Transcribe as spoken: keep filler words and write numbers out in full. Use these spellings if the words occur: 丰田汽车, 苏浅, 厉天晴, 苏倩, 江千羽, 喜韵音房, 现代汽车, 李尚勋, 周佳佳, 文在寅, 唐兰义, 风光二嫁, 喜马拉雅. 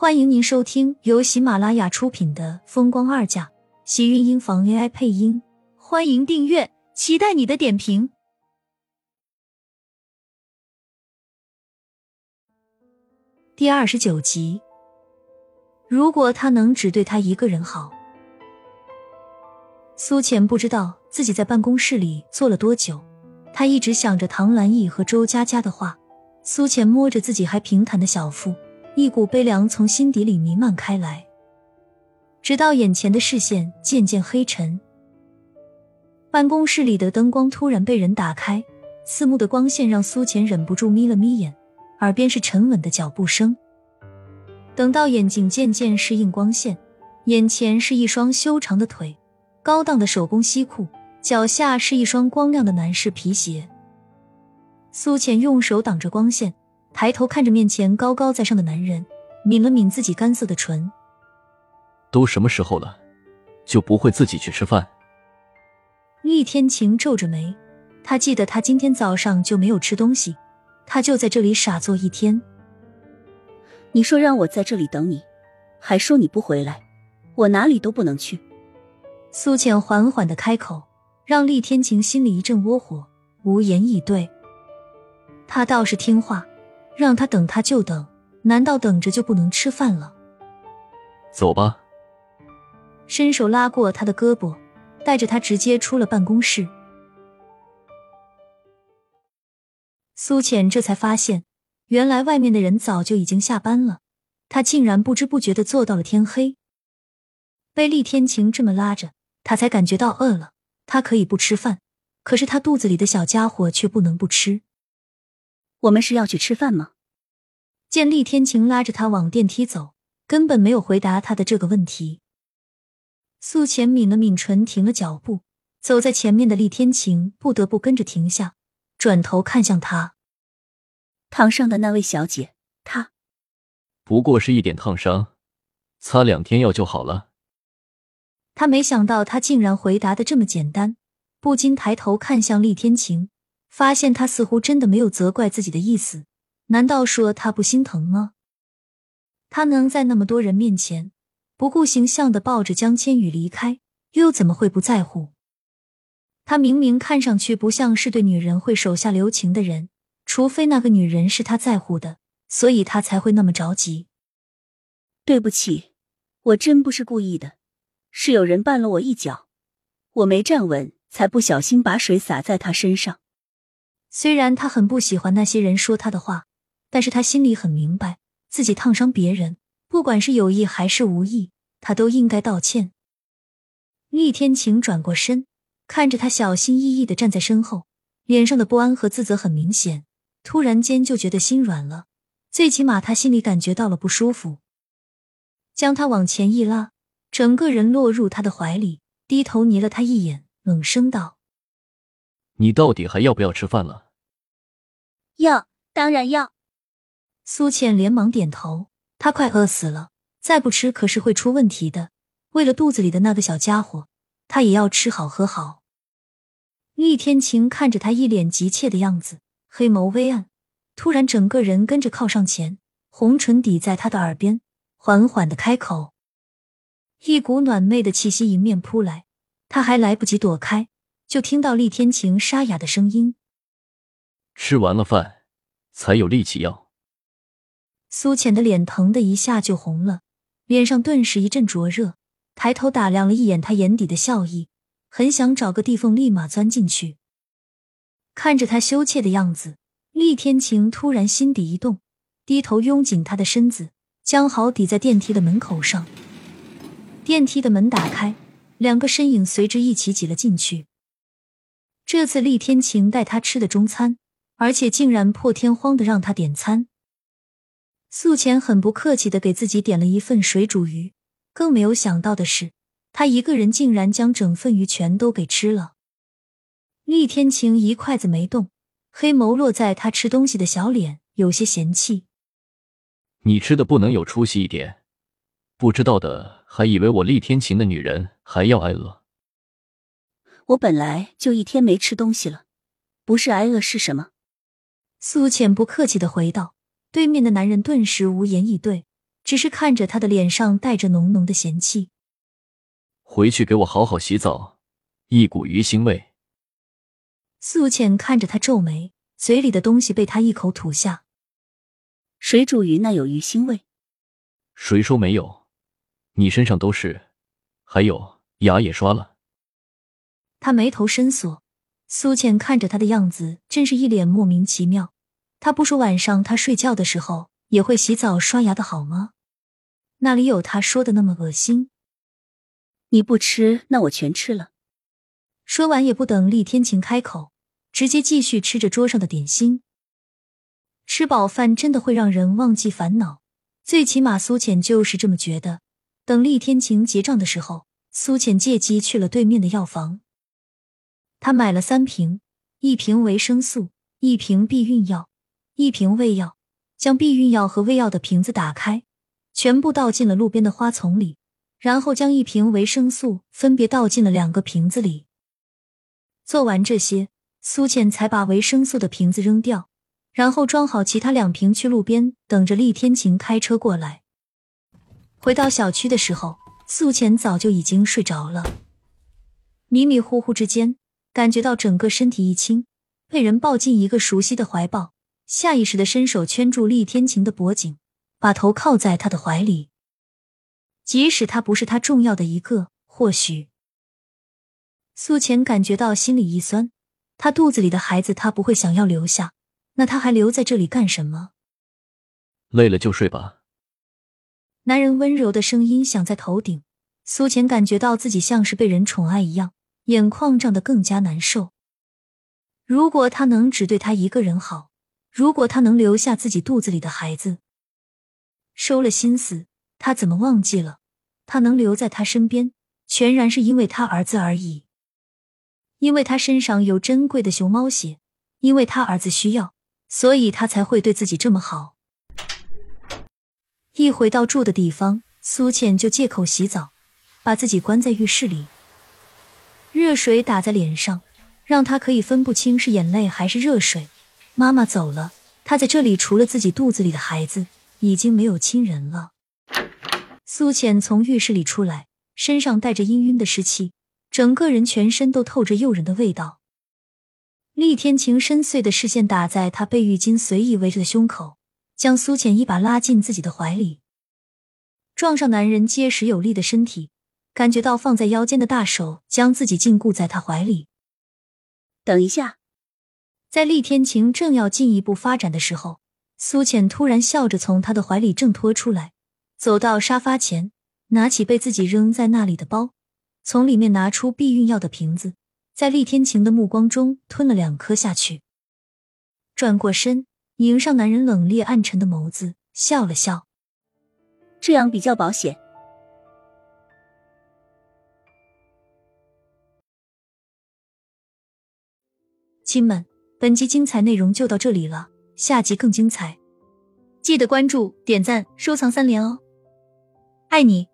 欢迎您收听由喜马拉雅出品的《风光二嫁》，喜韵音房 A I 配音。欢迎订阅，期待你的点评。第二十九集，如果他能只对他一个人好。苏浅不知道自己在办公室里坐了多久，她一直想着唐兰义和周佳佳的话。苏浅摸着自己还平坦的小腹，一股悲凉从心底里弥漫开来，直到眼前的视线渐渐黑沉。办公室里的灯光突然被人打开，刺目的光线让苏浅忍不住眯了眯眼，耳边是沉稳的脚步声。等到眼睛渐渐适应光线，眼前是一双修长的腿，高档的手工西裤，脚下是一双光亮的男士皮鞋。苏浅用手挡着光线，抬头看着面前高高在上的男人，抿了抿自己干涩的唇。都什么时候了，就不会自己去吃饭？厉天晴皱着眉，他记得他今天早上就没有吃东西，他就在这里傻坐一天。你说让我在这里等你，还说你不回来，我哪里都不能去。苏浅缓缓地开口，让厉天晴心里一阵窝火，无言以对。他倒是听话，让他等他就等，难道等着就不能吃饭了？走吧。伸手拉过他的胳膊，带着他直接出了办公室。苏浅这才发现，原来外面的人早就已经下班了，他竟然不知不觉地坐到了天黑。被厉天晴这么拉着，他才感觉到饿了。他可以不吃饭，可是他肚子里的小家伙却不能不吃。我们是要去吃饭吗？见厉天晴拉着他往电梯走，根本没有回答他的这个问题。苏浅抿了抿唇，停了脚步，走在前面的厉天晴不得不跟着停下，转头看向他。烫伤的那位小姐，她不过是一点烫伤，擦两天药就好了。他没想到他竟然回答得这么简单，不禁抬头看向厉天晴，发现他似乎真的没有责怪自己的意思，难道说他不心疼吗？他能在那么多人面前不顾形象地抱着江千羽离开，又怎么会不在乎？他明明看上去不像是对女人会手下留情的人，除非那个女人是他在乎的，所以他才会那么着急。对不起，我真不是故意的。是有人绊了我一脚，我没站稳，才不小心把水洒在他身上。虽然他很不喜欢那些人说他的话，但是他心里很明白，自己烫伤别人，不管是有意还是无意，他都应该道歉。厉天晴转过身，看着他小心翼翼地站在身后，脸上的不安和自责很明显，突然间就觉得心软了，最起码他心里感觉到了不舒服。将他往前一拉，整个人落入他的怀里，低头睨了他一眼，冷声道：你到底还要不要吃饭了？要，当然要。苏倩连忙点头，她快饿死了，再不吃可是会出问题的，为了肚子里的那个小家伙，她也要吃好喝好。厉天晴看着她一脸急切的样子，黑眸微暗，突然整个人跟着靠上前，红唇抵在她的耳边，缓缓地开口。一股暖媚的气息迎面扑来，他还来不及躲开，就听到厉天晴沙哑的声音：吃完了饭才有力气要。苏浅的脸疼得一下就红了，脸上顿时一阵灼热，抬头打量了一眼他眼底的笑意，很想找个地缝立马钻进去。看着他羞怯的样子，厉天晴突然心底一动，低头拥紧他的身子，将好抵在电梯的门口上。电梯的门打开，两个身影随之一起挤了进去。这次厉天晴带他吃的中餐，而且竟然破天荒地让他点餐。素浅很不客气地给自己点了一份水煮鱼，更没有想到的是，他一个人竟然将整份鱼全都给吃了。厉天晴一筷子没动，黑眸落在他吃东西的小脸，有些嫌弃：你吃的不能有出息一点？不知道的还以为我厉天晴的女人还要挨饿？我本来就一天没吃东西了，不是挨饿是什么？苏浅不客气地回道，对面的男人顿时无言以对，只是看着他的脸上带着浓浓的嫌弃。回去给我好好洗澡，一股鱼腥味。苏浅看着他皱眉，嘴里的东西被他一口吐下。水煮鱼那有鱼腥味？谁说没有？你身上都是，还有牙也刷了。他眉头深锁，苏浅看着他的样子，真是一脸莫名其妙。他不说晚上他睡觉的时候也会洗澡刷牙的好吗？哪里有他说的那么恶心？你不吃，那我全吃了。说完也不等厉天晴开口，直接继续吃着桌上的点心。吃饱饭真的会让人忘记烦恼，最起码苏浅就是这么觉得。等厉天晴结账的时候，苏浅借机去了对面的药房。她买了三瓶，一瓶维生素，一瓶避孕药，一瓶胃药，将避孕药和胃药的瓶子打开，全部倒进了路边的花丛里，然后将一瓶维生素分别倒进了两个瓶子里。做完这些，苏浅才把维生素的瓶子扔掉，然后装好其他两瓶去路边等着厉天晴开车过来。回到小区的时候，苏浅早就已经睡着了，迷迷糊糊之间感觉到整个身体一轻，被人抱进一个熟悉的怀抱，下意识的伸手圈住厉天晴的脖颈，把头靠在他的怀里。即使他不是他重要的一个，或许苏浅感觉到心里一酸，他肚子里的孩子他不会想要留下，那他还留在这里干什么？累了就睡吧。男人温柔的声音响在头顶，苏浅感觉到自己像是被人宠爱一样，眼眶胀得更加难受。如果他能只对他一个人好，如果他能留下自己肚子里的孩子，收了心思，他怎么忘记了？他能留在他身边，全然是因为他儿子而已。因为他身上有珍贵的熊猫血，因为他儿子需要，所以他才会对自己这么好。一回到住的地方，苏浅就借口洗澡，把自己关在浴室里。热水打在脸上，让他可以分不清是眼泪还是热水。妈妈走了，她在这里除了自己肚子里的孩子，已经没有亲人了。苏浅从浴室里出来，身上带着氤氲的湿气，整个人全身都透着诱人的味道。厉天晴深邃的视线打在她被浴巾随意围着的胸口，将苏浅一把拉进自己的怀里。撞上男人结实有力的身体，感觉到放在腰间的大手将自己禁锢在他怀里。等一下。在厉天晴正要进一步发展的时候，苏浅突然笑着从他的怀里挣脱出来，走到沙发前，拿起被自己扔在那里的包，从里面拿出避孕药的瓶子，在厉天晴的目光中吞了两颗下去。转过身，迎上男人冷冽暗沉的眸子，笑了笑。这样比较保险。亲们，本集精彩内容就到这里了，下集更精彩，记得关注、点赞、收藏三连哦！爱你。